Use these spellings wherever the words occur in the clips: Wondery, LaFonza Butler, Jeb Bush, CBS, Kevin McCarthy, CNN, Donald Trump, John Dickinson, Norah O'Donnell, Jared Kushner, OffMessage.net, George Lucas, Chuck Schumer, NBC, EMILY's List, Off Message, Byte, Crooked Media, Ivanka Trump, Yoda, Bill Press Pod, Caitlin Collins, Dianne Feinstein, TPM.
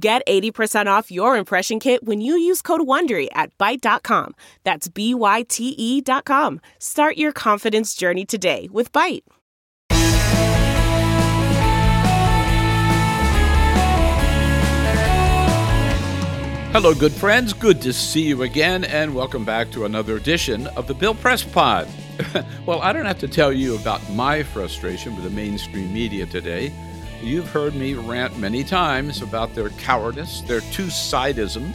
Get 80% off your impression kit when you use code WONDERY at Byte.com. That's BYTE.com. Start your confidence journey today with Byte. Hello, good friends. Good to see you again, and welcome back to another edition of the Bill Press Pod. Well, I don't have to tell you about my frustration with the mainstream media today. You've heard me rant many times about their cowardice, their two-sidism,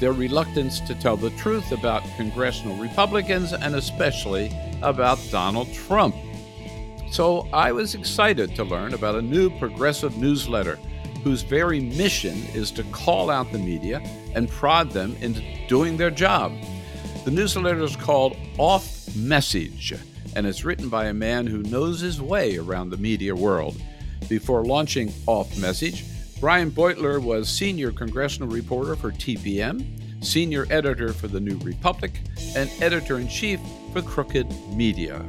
their reluctance to tell the truth about congressional Republicans, and especially about Donald Trump. So I was excited to learn about a new progressive newsletter whose very mission is to call out the media and prod them into doing their job. The newsletter is called Off Message, and it's written by a man who knows his way around the media world. Before launching Off Message, Brian Beutler was senior congressional reporter for TPM, senior editor for The New Republic, and editor-in-chief for Crooked Media.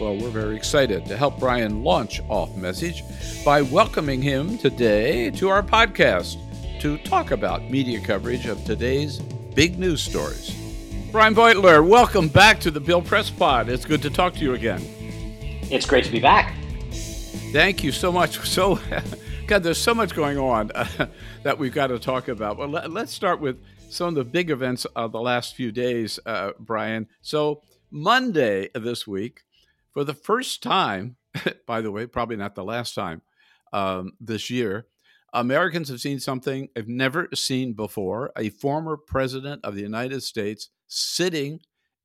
Well, we're very excited to help Brian launch Off Message by welcoming him today to our podcast to talk about media coverage of today's big news stories. Brian Beutler, welcome back to the Bill Press Pod. It's good to talk to you again. It's great to be back. Thank you so much. So, God, there's so much going on that we've got to talk about. Well, let's start with some of the big events of the last few days, Brian. So Monday this week, for the first time, by the way, probably not the last time this year, Americans have seen something they've never seen before: a former president of the United States sitting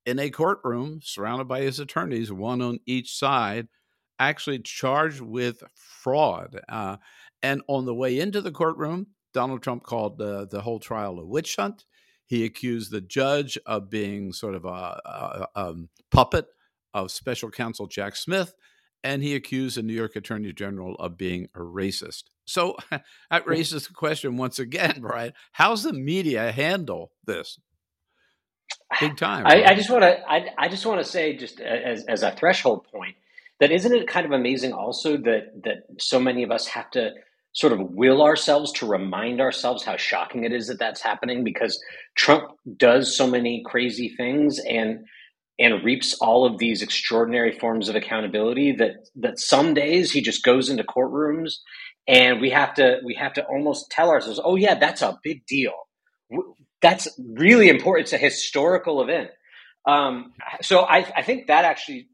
in a courtroom surrounded by his attorneys, one on each side, actually charged with fraud. And on the way into the courtroom, Donald Trump called the whole trial a witch hunt. He accused the judge of being sort of a puppet of special counsel Jack Smith, and he accused the New York Attorney General of being a racist. So that raises the question once again, Brian, how's the media handle this? Big time. I just want to say, as a threshold point, that isn't it kind of amazing also that so many of us have to sort of will ourselves to remind ourselves how shocking it is that that's happening, because Trump does so many crazy things and reaps all of these extraordinary forms of accountability that some days he just goes into courtrooms and we have to almost tell ourselves, oh yeah, that's a big deal. That's really important. It's a historical event. So I think that actually,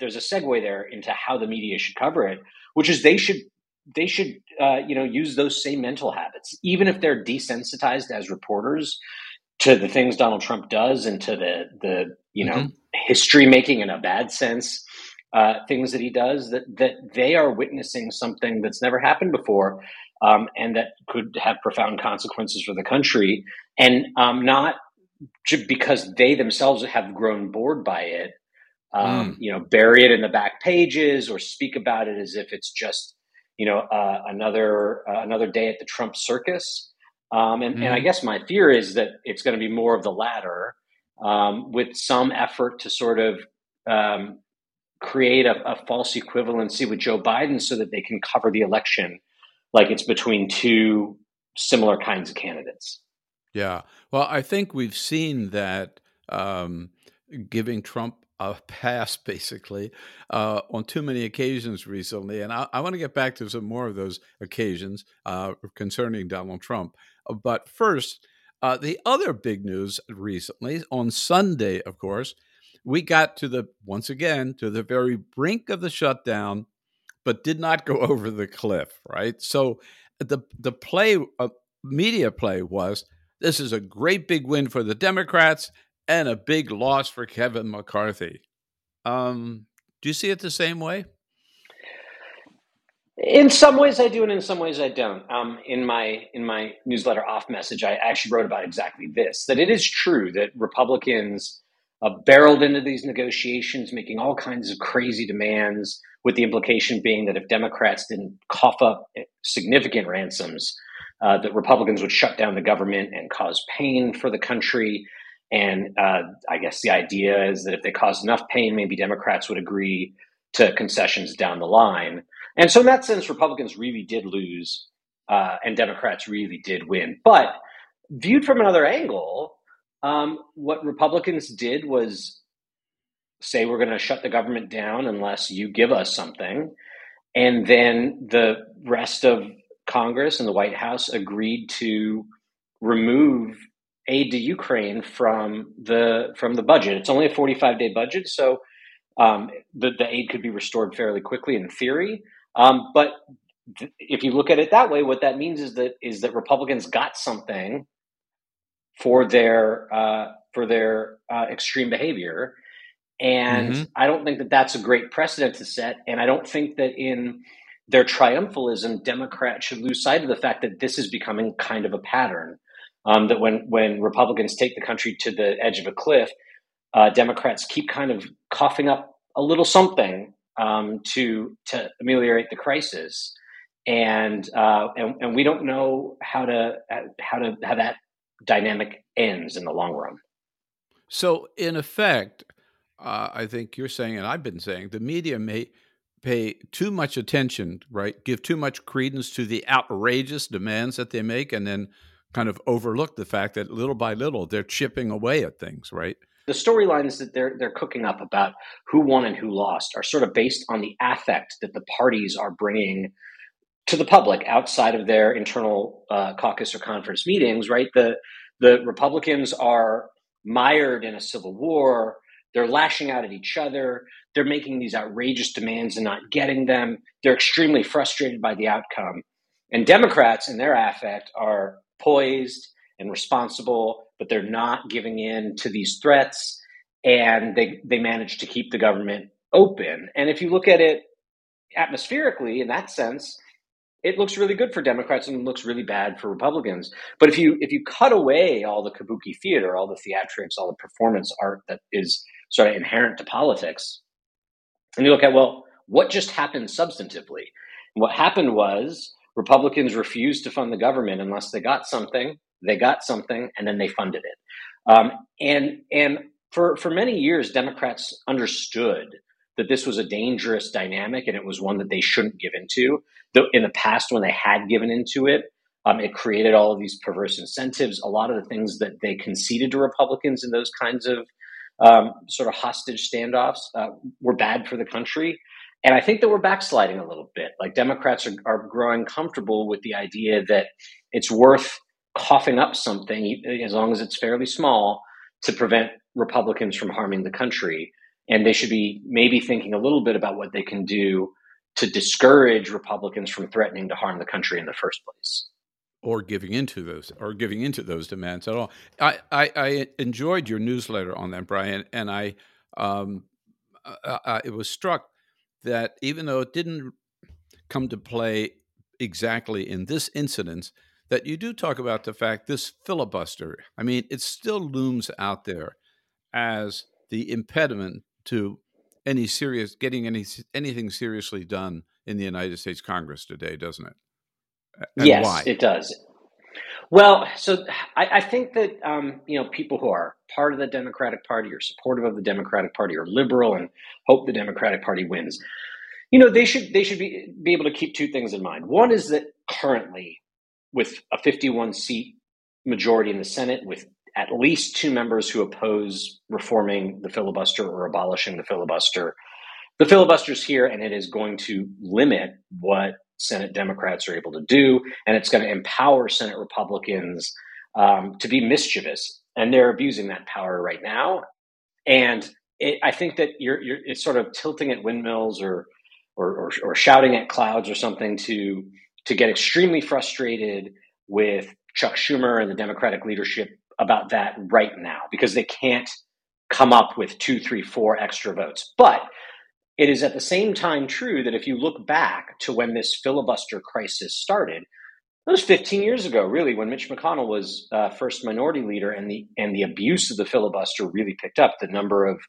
there's a segue there into how the media should cover it, which is they should use those same mental habits, even if they're desensitized as reporters to the things Donald Trump does and to the history making in a bad sense, things that he does, that they are witnessing something that's never happened before, and that could have profound consequences for the country, and not because they themselves have grown bored by it. Bury it in the back pages or speak about it as if it's just, another day at the Trump circus. And I guess my fear is that it's going to be more of the latter, with some effort to sort of create a false equivalency with Joe Biden so that they can cover the election like it's between two similar kinds of candidates. Yeah. Well, I think we've seen that giving Trump pass basically on too many occasions recently. And I want to get back to some more of those occasions concerning Donald Trump. But first, the other big news recently, on Sunday, of course, we got once again to the very brink of the shutdown, but did not go over the cliff, right? So the media play was, this is a great big win for the Democrats and a big loss for Kevin McCarthy. Do you see it the same way? In some ways I do, and in some ways I don't. In my newsletter Off Message, I actually wrote about exactly this, that it is true that Republicans barreled into these negotiations, making all kinds of crazy demands, with the implication being that if Democrats didn't cough up significant ransoms, that Republicans would shut down the government and cause pain for the country. And I guess the idea is that if they caused enough pain, maybe Democrats would agree to concessions down the line. And so in that sense, Republicans really did lose and Democrats really did win. But viewed from another angle, what Republicans did was say, we're going to shut the government down unless you give us something. And then the rest of Congress and the White House agreed to remove aid to Ukraine from the budget. It's only a 45-day budget, so the aid could be restored fairly quickly in theory. But if you look at it that way, what that means is that Republicans got something for their extreme behavior, and mm-hmm. I don't think that that's a great precedent to set, and I don't think that in their triumphalism, Democrats should lose sight of the fact that this is becoming kind of a pattern. That when Republicans take the country to the edge of a cliff, Democrats keep kind of coughing up a little something to ameliorate the crisis, and we don't know how that dynamic ends in the long run. So, in effect, I think you're saying, and I've been saying, the media may pay too much attention, right? Give too much credence to the outrageous demands that they make, and then kind of overlook the fact that little by little they're chipping away at things, right? The storylines that they're cooking up about who won and who lost are sort of based on the affect that the parties are bringing to the public outside of their internal caucus or conference meetings, right? The Republicans are mired in a civil war. They're lashing out at each other. They're making these outrageous demands and not getting them. They're extremely frustrated by the outcome. And Democrats in their affect are poised and responsible, but they're not giving in to these threats, and they manage to keep the government open. And if you look at it atmospherically, in that sense, it looks really good for Democrats and it looks really bad for Republicans. But if you cut away all the kabuki theater, all the theatrics, all the performance art that is sort of inherent to politics, and you look at, well, what just happened substantively? What happened was Republicans refused to fund the government unless they got something. They got something, and then they funded it. And for many years, Democrats understood that this was a dangerous dynamic, and it was one that they shouldn't give into. In the past, when they had given into it, it created all of these perverse incentives. A lot of the things that they conceded to Republicans in those kinds of sort of hostage standoffs were bad for the country. And I think that we're backsliding a little bit. Like, Democrats are growing comfortable with the idea that it's worth coughing up something, as long as it's fairly small, to prevent Republicans from harming the country. And they should be maybe thinking a little bit about what they can do to discourage Republicans from threatening to harm the country in the first place, or giving into those demands at all. I enjoyed your newsletter on that, Brian, and I was struck that even though it didn't come to play exactly in this incident, that you do talk about the fact this filibuster, I mean, it still looms out there as the impediment to anything seriously done in the United States Congress today, doesn't it? And yes, why? It does. Well, so I think that people who are part of the Democratic Party or supportive of the Democratic Party or liberal and hope the Democratic Party wins, they should be able to keep two things in mind. One is that currently, with a 51-seat majority in the Senate, with at least two members who oppose reforming the filibuster or abolishing the filibuster's here, and it is going to limit what Senate Democrats are able to do, and it's going to empower Senate Republicans to be mischievous, and they're abusing that power right now. And I think that it's sort of tilting at windmills or shouting at clouds or something to get extremely frustrated with Chuck Schumer and the Democratic leadership about that right now, because they can't come up with 2, 3, 4 extra votes. But It is at the same time true that if you look back to when this filibuster crisis started, that was 15 years ago, really, when Mitch McConnell was first minority leader and the abuse of the filibuster really picked up. The number of,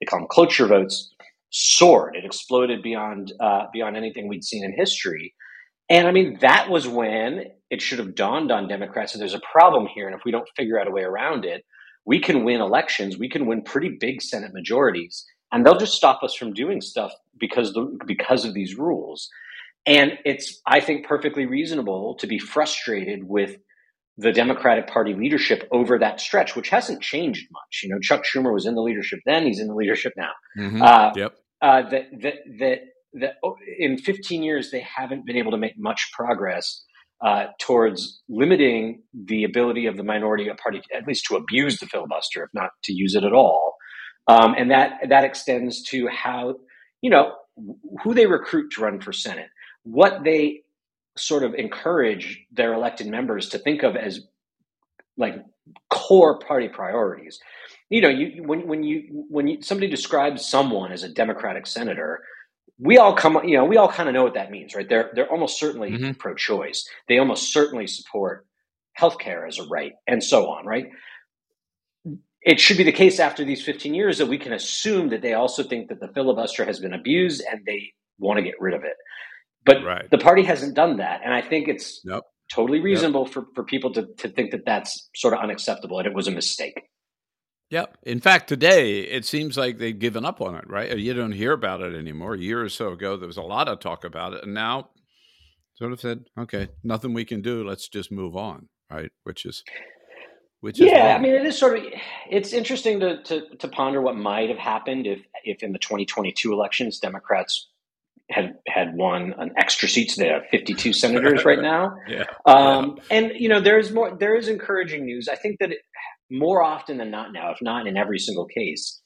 they call them cloture votes, soared. It exploded beyond anything we'd seen in history. And I mean, that was when it should have dawned on Democrats that there's a problem here. And if we don't figure out a way around it, we can win elections. We can win pretty big Senate majorities. And they'll just stop us from doing stuff because of these rules. And it's, I think, perfectly reasonable to be frustrated with the Democratic Party leadership over that stretch, which hasn't changed much. You know, Chuck Schumer was in the leadership then; he's in the leadership now. Mm-hmm. In 15 years, they haven't been able to make much progress towards limiting the ability of the minority party, at least to abuse the filibuster, if not to use it at all. And that extends to how, you know, who they recruit to run for Senate, what they sort of encourage their elected members to think of as like core party priorities. You know, when somebody describes someone as a Democratic senator, we all kind of know what that means, right? They're almost certainly mm-hmm. pro-choice. They almost certainly support healthcare as a right, and so on, right? It should be the case after these 15 years that we can assume that they also think that the filibuster has been abused and they want to get rid of it. But right. The party hasn't done that. And I think it's totally reasonable for people to think that that's sort of unacceptable and it was a mistake. Yep. In fact, today, it seems like they've given up on it, right? You don't hear about it anymore. A year or so ago, there was a lot of talk about it. And now sort of said, okay, nothing we can do. Let's just move on, right? Which is wrong. I mean, it is sort of, it's interesting to ponder what might have happened if in the 2022 elections, Democrats had won an extra seat, so they have 52 senators right now. And, you know, there is encouraging news. I think that more often than not now, if not in every single case,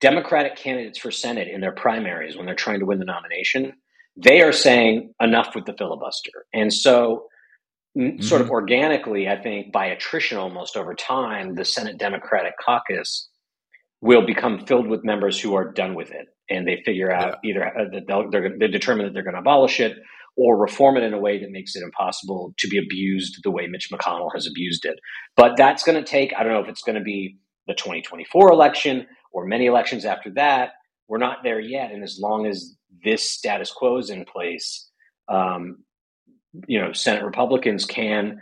Democratic candidates for Senate in their primaries, when they're trying to win the nomination, they are saying enough with the filibuster. And so sort of organically, I think, by attrition almost over time, the Senate Democratic caucus will become filled with members who are done with it. And they figure out either that they determine that they're going to abolish it or reform it in a way that makes it impossible to be abused the way Mitch McConnell has abused it. But that's going to take, I don't know if it's going to be the 2024 election or many elections after that. We're not there yet. And as long as this status quo is in place, you know, Senate Republicans can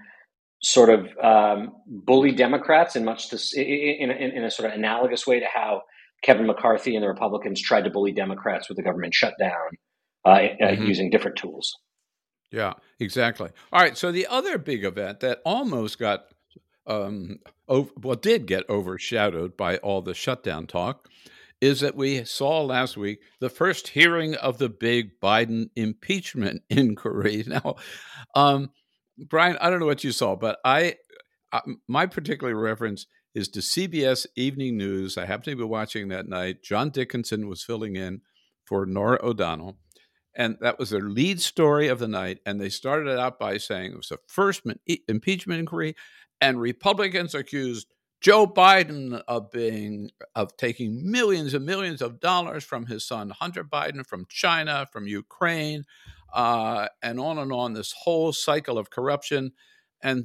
sort of bully Democrats in much this in a sort of analogous way to how Kevin McCarthy and the Republicans tried to bully Democrats with the government shutdown using different tools. Yeah, exactly. All right. So the other big event that almost got did get overshadowed by all the shutdown talk is that we saw last week the first hearing of the big Biden impeachment inquiry. Now, Brian, I don't know what you saw, but my particular reference is to CBS Evening News. I happened to be watching that night. John Dickinson was filling in for Norah O'Donnell, and that was their lead story of the night. And they started it out by saying it was the first impeachment inquiry, and Republicans accused Joe Biden of taking millions and millions of dollars from his son Hunter Biden, from China, from Ukraine, and on, this whole cycle of corruption. And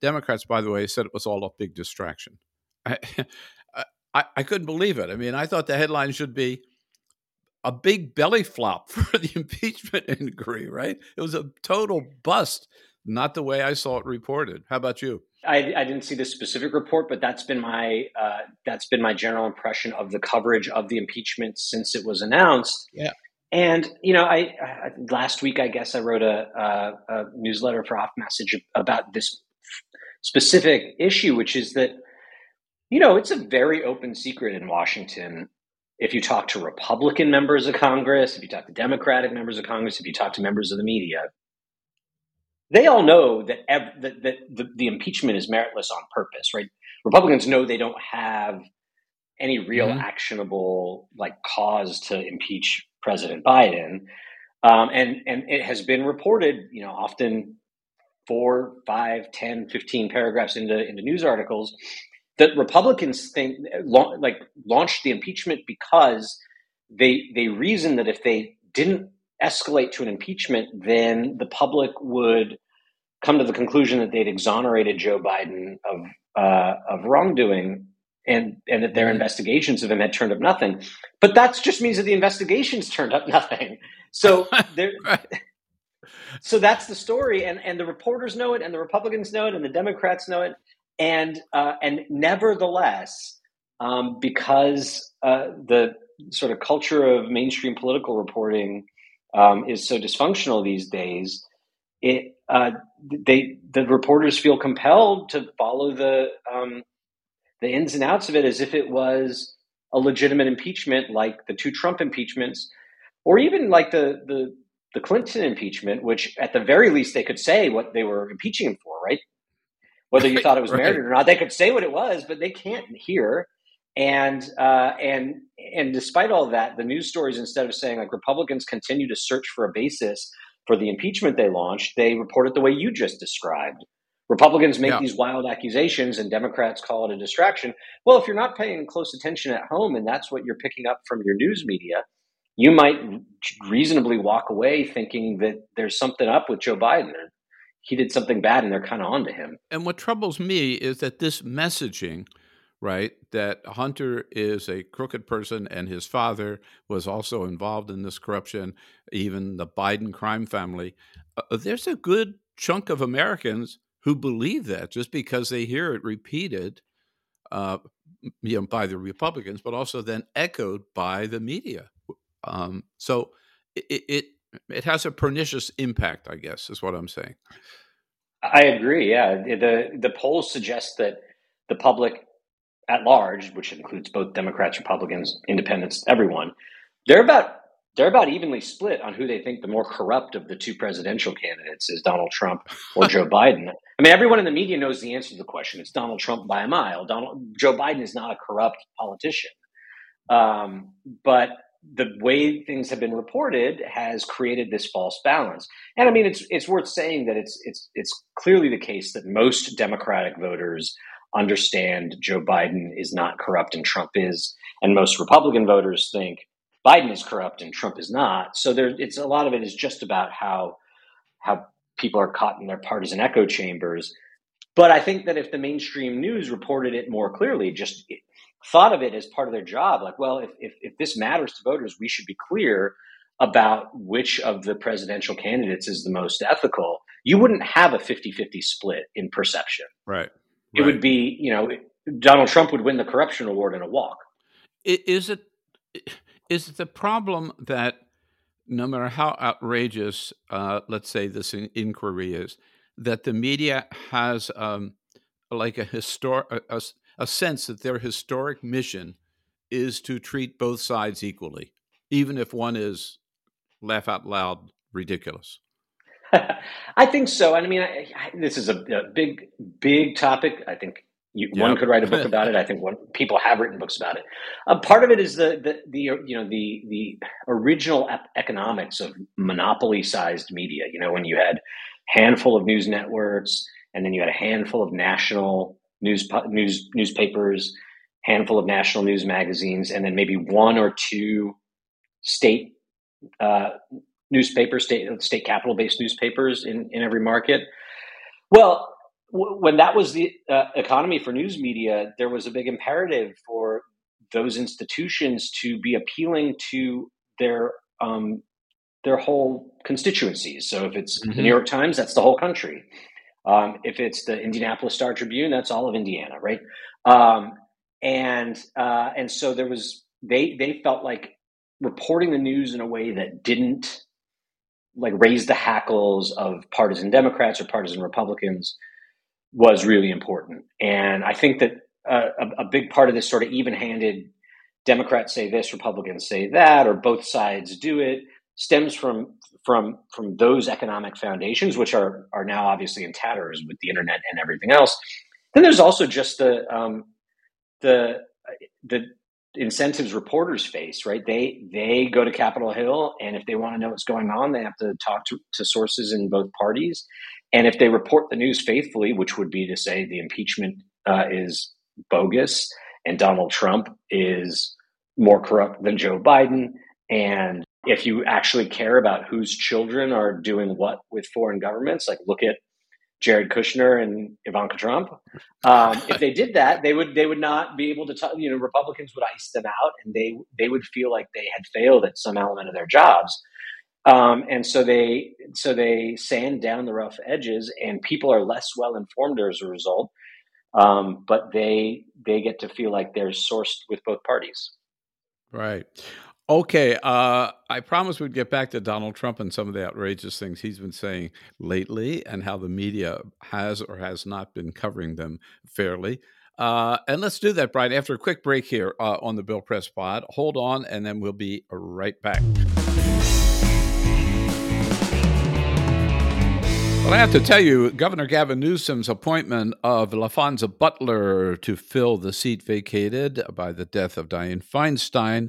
Democrats, by the way, said it was all a big distraction. I couldn't believe it. I mean, I thought the headline should be a big belly flop for the impeachment inquiry, right? It was a total bust, not the way I saw it reported. How about you? I didn't see this specific report, but that's been my general impression of the coverage of the impeachment since it was announced. Yeah, and you know, I last week I guess I wrote a newsletter for Off Message about this specific issue, which is that you know it's a very open secret in Washington. If you talk to Republican members of Congress, if you talk to Democratic members of Congress, if you talk to members of the media. They all know that the impeachment is meritless on purpose, right? Republicans know they don't have any real actionable like cause to impeach President Biden, and it has been reported, you know, often 4, 5, 10, 15 paragraphs into news articles that Republicans think launched the impeachment because they reasoned that if they didn't escalate to an impeachment, then the public would come to the conclusion that they'd exonerated Joe Biden of wrongdoing, and that their investigations of him had turned up nothing. But that just means that the investigations turned up nothing. So right. So that's the story, and the reporters know it, and the Republicans know it, and the Democrats know it, and nevertheless, because the sort of culture of mainstream political reporting is so dysfunctional these days, the reporters feel compelled to follow the ins and outs of it as if it was a legitimate impeachment, like the two Trump impeachments, or even like the Clinton impeachment, which at the very least they could say what they were impeaching him for, right? Whether you thought it was merited or not, they could say what it was, but they can't here. And despite all that, the news stories, instead of saying like Republicans continue to search for a basis for the impeachment they launched, they report it the way you just described. Republicans make these wild accusations and Democrats call it a distraction. Well, if you're not paying close attention at home and that's what you're picking up from your news media, you might reasonably walk away thinking that there's something up with Joe Biden. He did something bad and they're kind of onto him. And what troubles me is that this messaging, right, that Hunter is a crooked person and his father was also involved in this corruption, even the Biden crime family, there's a good chunk of Americans who believe that just because they hear it repeated by the Republicans, but also then echoed by the media. So it has a pernicious impact, I guess, is what I'm saying. I agree, yeah. The polls suggest that the public at large, which includes both Democrats, Republicans, independents, everyone, they're about evenly split on who they think the more corrupt of the two presidential candidates is, Donald Trump or Joe Biden. I mean, everyone in the media knows the answer to the question. It's Donald Trump by a mile. Joe Biden is not a corrupt politician. But the way things have been reported has created this false balance. And I mean, it's worth saying that it's clearly the case that most Democratic voters understand Joe Biden is not corrupt and Trump is, and most Republican voters think Biden is corrupt and Trump is not. So it's a lot of it is just about how people are caught in their partisan echo chambers. But I think that if the mainstream news reported it more clearly, just thought of it as part of their job, like, well, if this matters to voters, we should be clear about which of the presidential candidates is the most ethical. You wouldn't have a 50-50 split in perception. Right. It would be, Donald Trump would win the corruption award in a walk. Is it the problem that no matter how outrageous, let's say, this inquiry is, that the media has a sense that their historic mission is to treat both sides equally, even if one is laugh out loud ridiculous? I think so. And I mean, this is a big, big topic. I think one could write a book about it. I think people have written books about it. Part of it is the original economics of monopoly-sized media. You know, when you had a handful of news networks, and then you had a handful of national newspapers, handful of national news magazines, and then maybe one or two state newspapers, state capital-based newspapers in every market. Well, when that was the economy for news media, there was a big imperative for those institutions to be appealing to their whole constituencies. So if it's the New York Times, that's the whole country. If it's the Indianapolis Star Tribune, that's all of Indiana, right? And so there was they felt like reporting the news in a way that didn't like raise the hackles of partisan Democrats or partisan Republicans was really important. And I think that a big part of this sort of even-handed Democrats say this, Republicans say that, or both sides do it, stems from those economic foundations, which are now obviously in tatters with the internet and everything else. Then there's also just the incentives reporters face, right? They go to Capitol Hill, and if they want to know what's going on, they have to talk to sources in both parties. And if they report the news faithfully, which would be to say the impeachment is bogus and Donald Trump is more corrupt than Joe Biden. And if you actually care about whose children are doing what with foreign governments, like look at Jared Kushner and Ivanka Trump. If they did that, they would not be able to, Republicans would ice them out, and they would feel like they had failed at some element of their jobs. And so they sand down the rough edges, and people are less well informed as a result. But they get to feel like they're sourced with both parties. Right. Okay, I promise we'd get back to Donald Trump and some of the outrageous things he's been saying lately and how the media has or has not been covering them fairly. And let's do that, Brian, after a quick break here on the Bill Press Pod. Hold on, and then we'll be right back. Well, I have to tell you, Governor Gavin Newsom's appointment of LaFonza Butler to fill the seat vacated by the death of Dianne Feinstein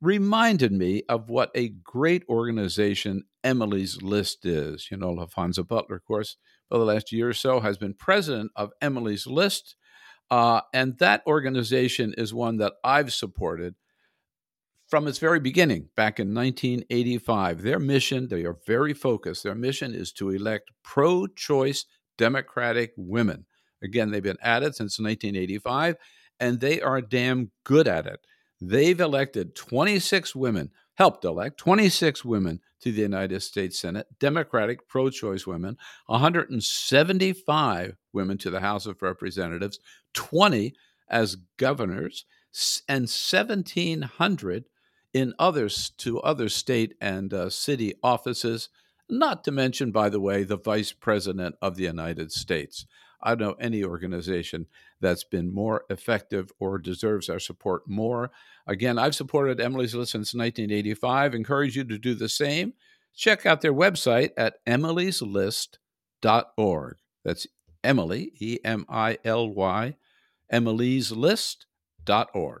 reminded me of what a great organization EMILY's List is. You know, LaFonza Butler, of course, for the last year or so has been president of EMILY's List. And that organization is one that I've supported from its very beginning, back in 1985. Their mission, they are very focused. Their mission is to elect pro-choice Democratic women. Again, they've been at it since 1985, and they are damn good at it. They've elected 26 women, helped elect 26 women to the United States Senate, Democratic pro-choice women, 175 women to the House of Representatives, 20 as governors, and 1,700 in others to other state and city offices, not to mention, by the way, the Vice President of the United States. I don't know any organization that's been more effective or deserves our support more. Again, I've supported EMILY's List since 1985. Encourage you to do the same. Check out their website at emilyslist.org. That's Emily, E-M-I-L-Y, emilyslist.org.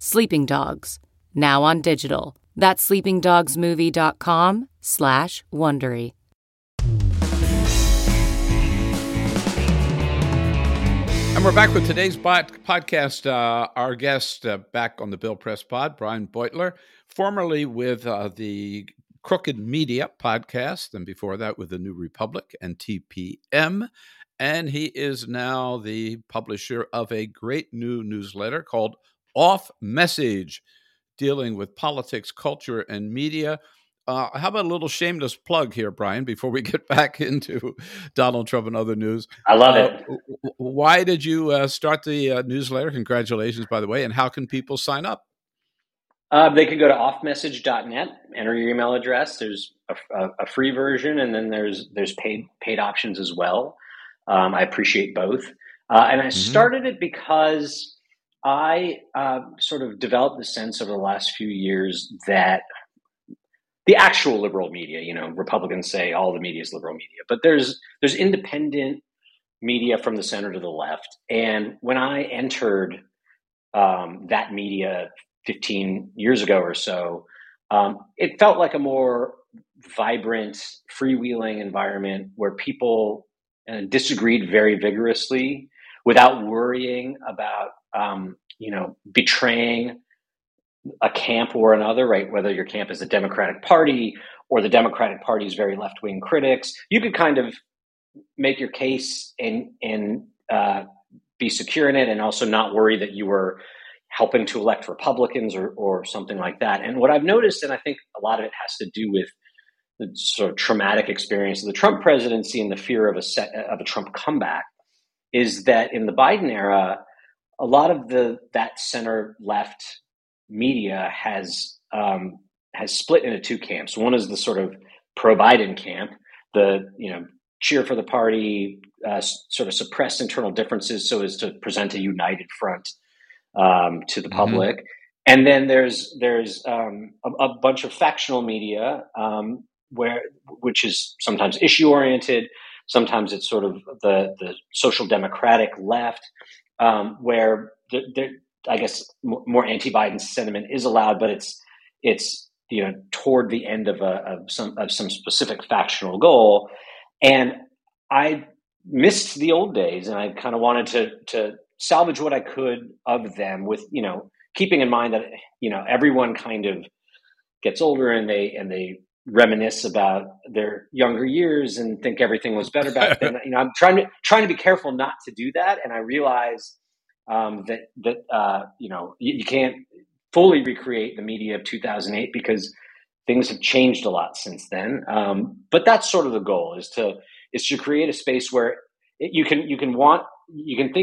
Sleeping Dogs, now on digital. That's sleepingdogsmovie.com/Wondery. And we're back with today's podcast. Our guest back on the Bill Press Pod, Brian Beutler, formerly with the Crooked Media podcast, and before that with The New Republic and TPM. And he is now the publisher of a great new newsletter called Off Message, dealing with politics, culture, and media. How about a little shameless plug here, Brian, before we get back into Donald Trump and other news? I love it. Why did you start the newsletter? Congratulations, by the way. And how can people sign up? They can go to offmessage.net, enter your email address. There's a free version, and then there's paid options as well. I appreciate both. And I started it because I sort of developed the sense over the last few years that the actual liberal media, Republicans say all the media is liberal media, but there's independent media from the center to the left. And when I entered that media 15 years ago or so, it felt like a more vibrant, freewheeling environment where people disagreed very vigorously without worrying about, betraying a camp or another, right? Whether your camp is the Democratic Party or the Democratic Party's very left-wing critics, you could kind of make your case and be secure in it, and also not worry that you were helping to elect Republicans or something like that. And what I've noticed, and I think a lot of it has to do with the sort of traumatic experience of the Trump presidency and the fear of a Trump comeback, is that in the Biden era, a lot of that center left media has split into two camps. One is the sort of pro Biden camp, the cheer for the party, sort of suppress internal differences so as to present a united front to the public. Mm-hmm. And then there's a bunch of factional media, which is sometimes issue oriented, sometimes it's sort of the social democratic left, where more anti-Biden sentiment is allowed, but it's toward the end of some specific factional goal. And I missed the old days, and I kind of wanted to salvage what I could of them, with keeping in mind that everyone kind of gets older and they reminisce about their younger years and think everything was better back then. I'm trying to be careful not to do that, and I realize you can't fully recreate the media of 2008 because things have changed a lot since then. But that's sort of the goal, is to create a space where you can think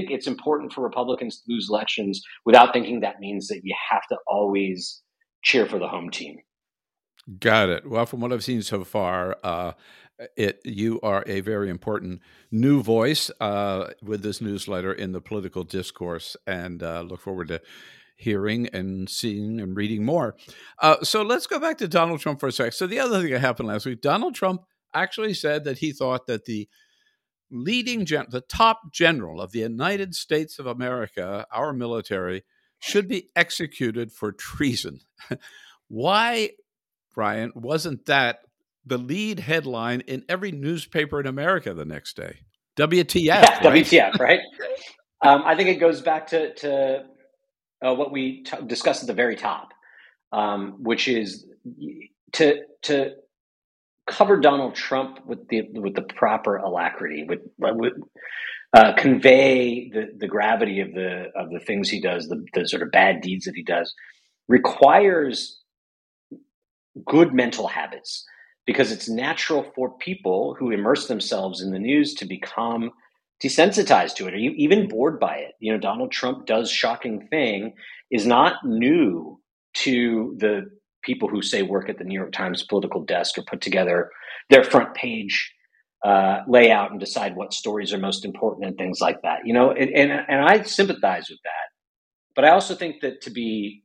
it's important for Republicans to lose elections without thinking that means that you have to always cheer for the home team. Got it. Well, from what I've seen so far, you are a very important new voice with this newsletter in the political discourse, and look forward to hearing and seeing and reading more. So let's go back to Donald Trump for a sec. So the other thing that happened last week, Donald Trump actually said that he thought that the the top general of the United States of America, our military, should be executed for treason. Why, Brian, wasn't that the lead headline in every newspaper in America the next day? WTF, yeah, right? WTF, right? I think it goes back to what we discussed at the very top, which is to cover Donald Trump with the proper alacrity, with convey the gravity of the things he does, the sort of bad deeds that he does, requires good mental habits, because it's natural for people who immerse themselves in the news to become desensitized to it, or even bored by it. Donald Trump does shocking thing is not new to the people who say work at the New York Times political desk or put together their front page layout and decide what stories are most important and things like that. And I sympathize with that, but I also think that to be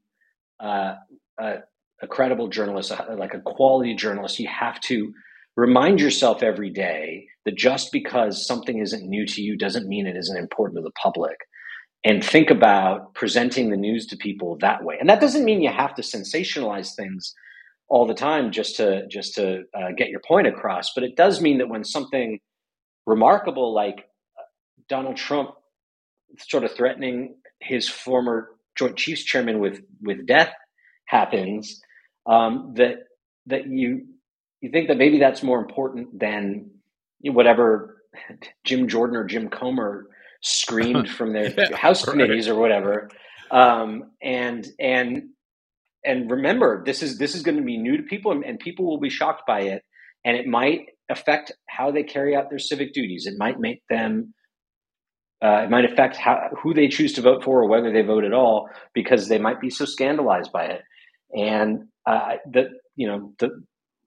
a credible journalist, like a quality journalist, you have to remind yourself every day that just because something isn't new to you doesn't mean it isn't important to the public. And think about presenting the news to people that way. And that doesn't mean you have to sensationalize things all the time just to get your point across. But it does mean that when something remarkable like Donald Trump sort of threatening his former Joint Chiefs chairman with death happens, that you think that maybe that's more important than whatever Jim Jordan or Jim Comer screamed from their house committees or whatever. And remember, this is going to be new to people, and people will be shocked by it. And it might affect how they carry out their civic duties. It might make them, it might affect who they choose to vote for or whether they vote at all, because they might be so scandalized by it. And I think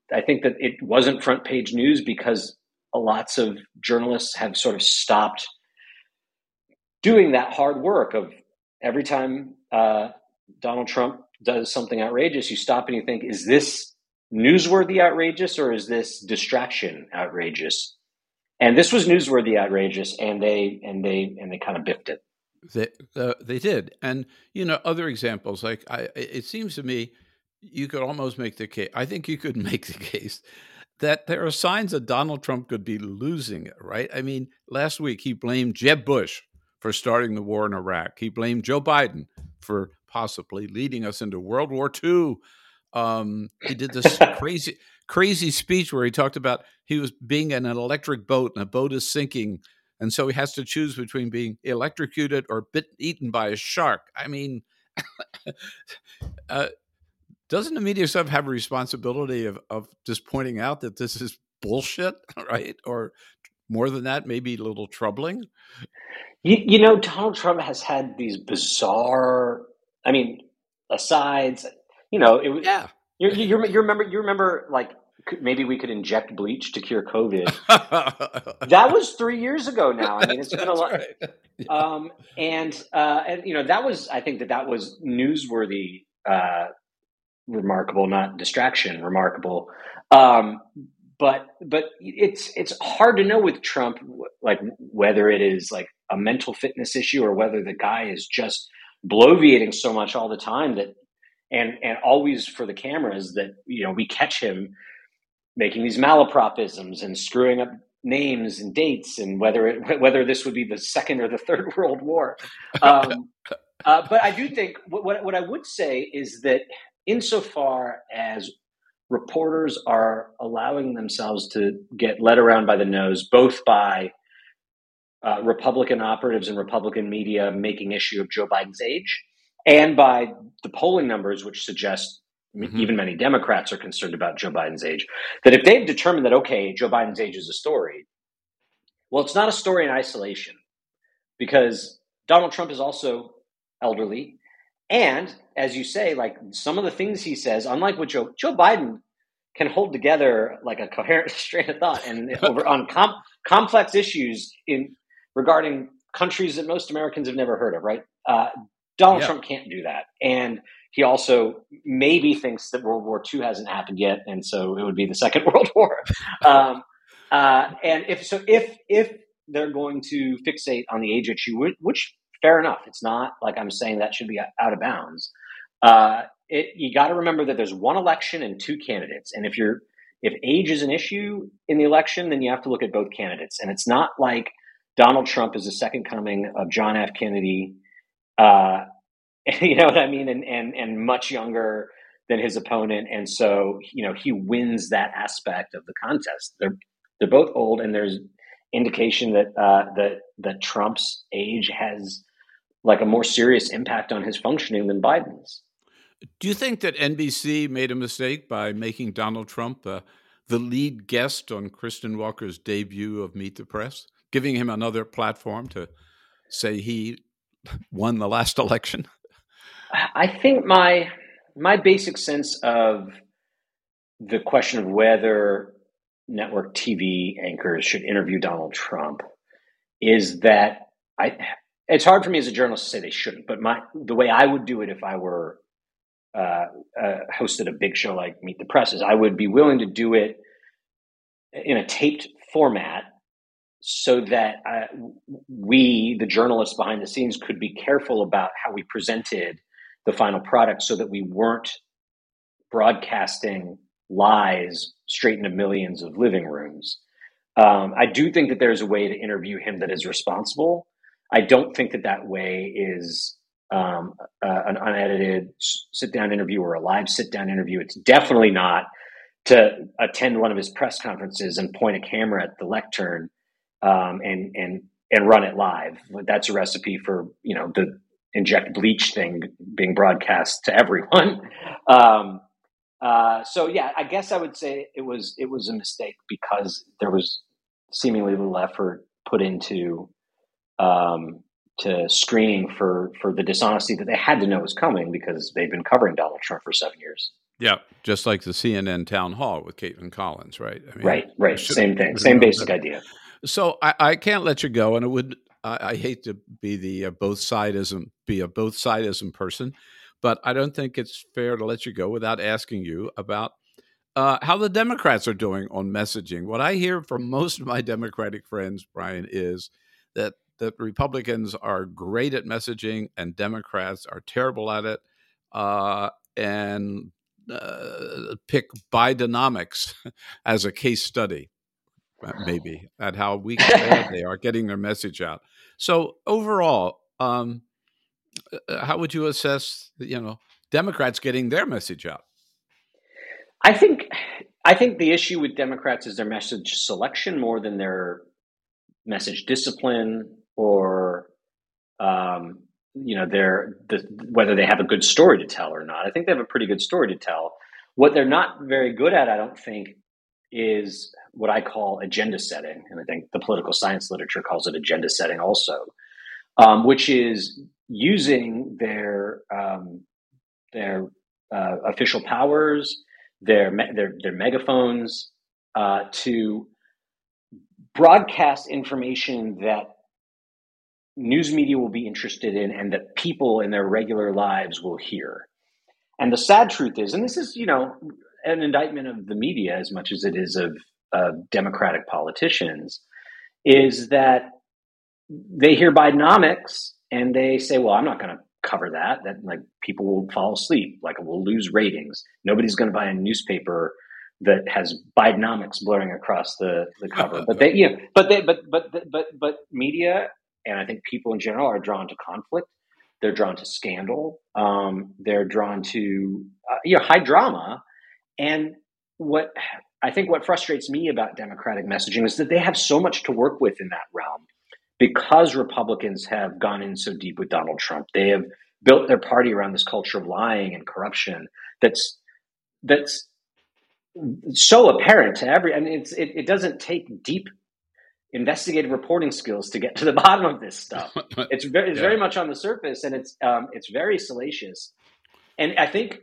that it wasn't front page news because lots of journalists have sort of stopped doing that hard work of every time Donald Trump does something outrageous, you stop and you think, is this newsworthy outrageous or is this distraction outrageous? And this was newsworthy outrageous, and they kind of biffed it. They did. And, you know, other examples, like it seems to me you could almost make the case. I think you could make the case that there are signs that Donald Trump could be losing it, right? I mean, last week he blamed Jeb Bush for starting the war in Iraq. He blamed Joe Biden for possibly leading us into World War II. He did this crazy speech where he talked about he was being in an electric boat and a boat is sinking. And so he has to choose between being electrocuted or eaten by a shark. I mean, doesn't the media stuff have a responsibility of just pointing out that this is bullshit, right? Or more than that, maybe a little troubling? You know, Donald Trump has had these bizarre, I mean, asides. You know, it was, yeah. You remember like, maybe we could inject bleach to cure COVID. That was 3 years ago now. I mean, it's been a lot. Right. Yeah. And you know, that was, I think that was newsworthy, remarkable, not distraction, remarkable. But it's hard to know with Trump, like whether it is like a mental fitness issue or whether the guy is just bloviating so much all the time that, and always for the cameras that, you know, we catch him making these malapropisms and screwing up names and dates, and whether this would be the second or the third World War. But I do think what I would say is that insofar as reporters are allowing themselves to get led around by the nose, both by Republican operatives and Republican media making issue of Joe Biden's age, and by the polling numbers, which suggest even many Democrats are concerned about Joe Biden's age, that if they've determined that, okay, Joe Biden's age is a story, well, it's not a story in isolation, because Donald Trump is also elderly. And as you say, like some of the things he says, unlike what Joe Biden can hold together like a coherent strain of thought and over on complex issues regarding countries that most Americans have never heard of, right? Donald Trump can't do that. And he also maybe thinks that World War II hasn't happened yet, and so it would be the Second World War. And if they're going to fixate on the age issue, which fair enough, it's not like I'm saying that should be out of bounds. You got to remember that there's one election and two candidates, and if age is an issue in the election, then you have to look at both candidates. And it's not like Donald Trump is the second coming of John F. Kennedy. You know what I mean? And much younger than his opponent. And so, you know, he wins that aspect of the contest. They're both old, and there's indication that, that Trump's age has like a more serious impact on his functioning than Biden's. Do you think that NBC made a mistake by making Donald Trump the lead guest on Kristen Walker's debut of Meet the Press, giving him another platform to say he won the last election? I think my basic sense of the question of whether network TV anchors should interview Donald Trump is that it's hard for me as a journalist to say they shouldn't, but the way I would do it if I were hosted a big show like Meet the Press is I would be willing to do it in a taped format, so that we, the journalists behind the scenes, could be careful about how we presented the final product, so that we weren't broadcasting lies straight into millions of living rooms. I do think that there's a way to interview him that is responsible. I don't think that way is an unedited sit-down interview or a live sit-down interview. It's definitely not to attend one of his press conferences and point a camera at the lectern and run it live. That's a recipe for, you know, the inject bleach thing being broadcast to everyone. So yeah, I guess I would say it was a mistake because there was seemingly little effort put into to screening for the dishonesty that they had to know was coming because they've been covering Donald Trump for 7 years. Yeah, just like the CNN town hall with Caitlin Collins, right? I mean, right. Same thing, same basic idea. So I can't let you go, and I hate to be a both sidism person, but I don't think it's fair to let you go without asking you about how the Democrats are doing on messaging. What I hear from most of my Democratic friends, Brian, is that that Republicans are great at messaging and Democrats are terrible at it, and pick Bidenomics as a case study, maybe, at how weak they are getting their message out. So overall, how would you assess, Democrats getting their message out? I think the issue with Democrats is their message selection more than their message discipline or, whether they have a good story to tell or not. I think they have a pretty good story to tell. What they're not very good at, I don't think, is what I call agenda setting. And I think the political science literature calls it agenda setting also, which is using their official powers, their megaphones, to broadcast information that news media will be interested in and that people in their regular lives will hear. And the sad truth is, and this is, an indictment of the media as much as it is of Democratic politicians, is that they hear Bidenomics and they say, well, I'm not going to cover that like people will fall asleep, like we'll lose ratings. Nobody's going to buy a newspaper that has Bidenomics blurring across the cover. But media, and I think people in general, are drawn to conflict. They're drawn to scandal. They're drawn to high drama. And what frustrates me about Democratic messaging is that they have so much to work with in that realm, because Republicans have gone in so deep with Donald Trump. They have built their party around this culture of lying and corruption that's so apparent to every. I mean, it doesn't take deep investigative reporting skills to get to the bottom of this stuff. It's very much on the surface, and it's very salacious. And I think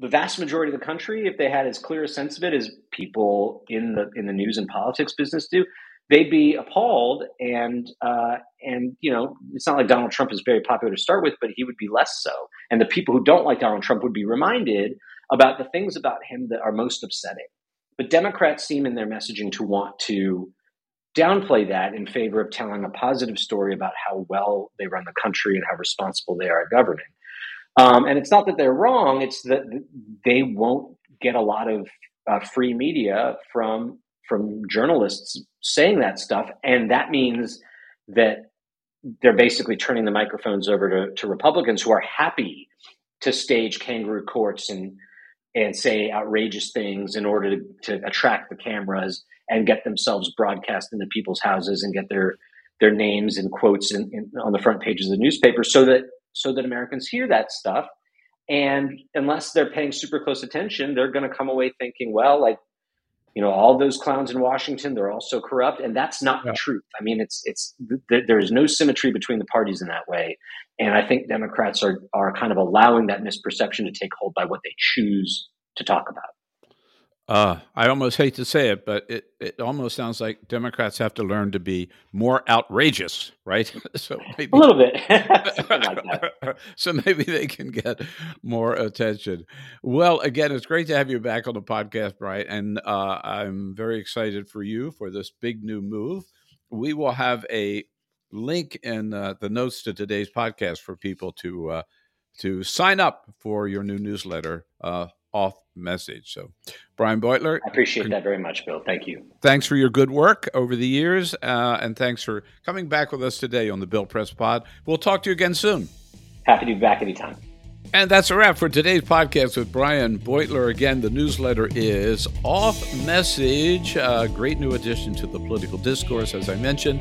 the vast majority of the country, if they had as clear a sense of it as people in the news and politics business do, they'd be appalled. And it's not like Donald Trump is very popular to start with, but he would be less so. And the people who don't like Donald Trump would be reminded about the things about him that are most upsetting. But Democrats seem in their messaging to want to downplay that in favor of telling a positive story about how well they run the country and how responsible they are at governing. And it's not that they're wrong. It's that they won't get a lot of free media from journalists saying that stuff. And that means that they're basically turning the microphones over to Republicans who are happy to stage kangaroo courts and say outrageous things in order to attract the cameras and get themselves broadcast into people's houses and get their names and quotes on the front pages of the newspaper so that Americans hear that stuff. And unless they're paying super close attention, they're going to come away thinking, well, like, all those clowns in Washington, they're all so corrupt. And that's not the truth. I mean, there is no symmetry between the parties in that way. And I think Democrats are kind of allowing that misperception to take hold by what they choose to talk about. I almost hate to say it, but it almost sounds like Democrats have to learn to be more outrageous, right? So maybe, a little bit. Like that. So maybe they can get more attention. Well, again, it's great to have you back on the podcast, Brian, and I'm very excited for you for this big new move. We will have a link in the notes to today's podcast for people to sign up for your new newsletter, Off Message. So, Brian Beutler. I appreciate that very much, Bill. Thank you. Thanks for your good work over the years, and thanks for coming back with us today on the Bill Press Pod. We'll talk to you again soon. Happy to be back anytime. And that's a wrap for today's podcast with Brian Beutler. Again, the newsletter is Off Message, a great new addition to the political discourse, as I mentioned.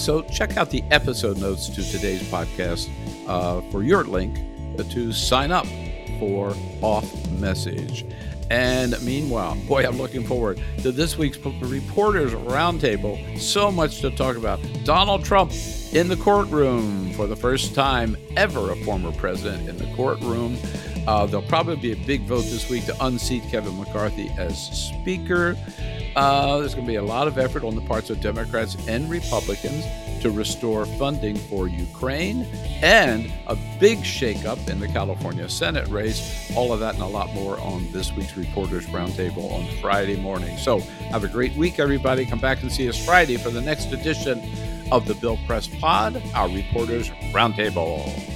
So check out the episode notes to today's podcast for your link to sign up for Off Message. And meanwhile, boy, I'm looking forward to this week's Reporters Roundtable. So much to talk about. Donald Trump in the courtroom for the first time ever, a former president in the courtroom. There'll probably be a big vote this week to unseat Kevin McCarthy as Speaker. There's going to be a lot of effort on the parts of Democrats and Republicans to restore funding for Ukraine, and a big shakeup in the California Senate race. All of that and a lot more on this week's Reporters Roundtable on Friday morning. So have a great week, everybody. Come back and see us Friday for the next edition of the Bill Press Pod, our reporters roundtable.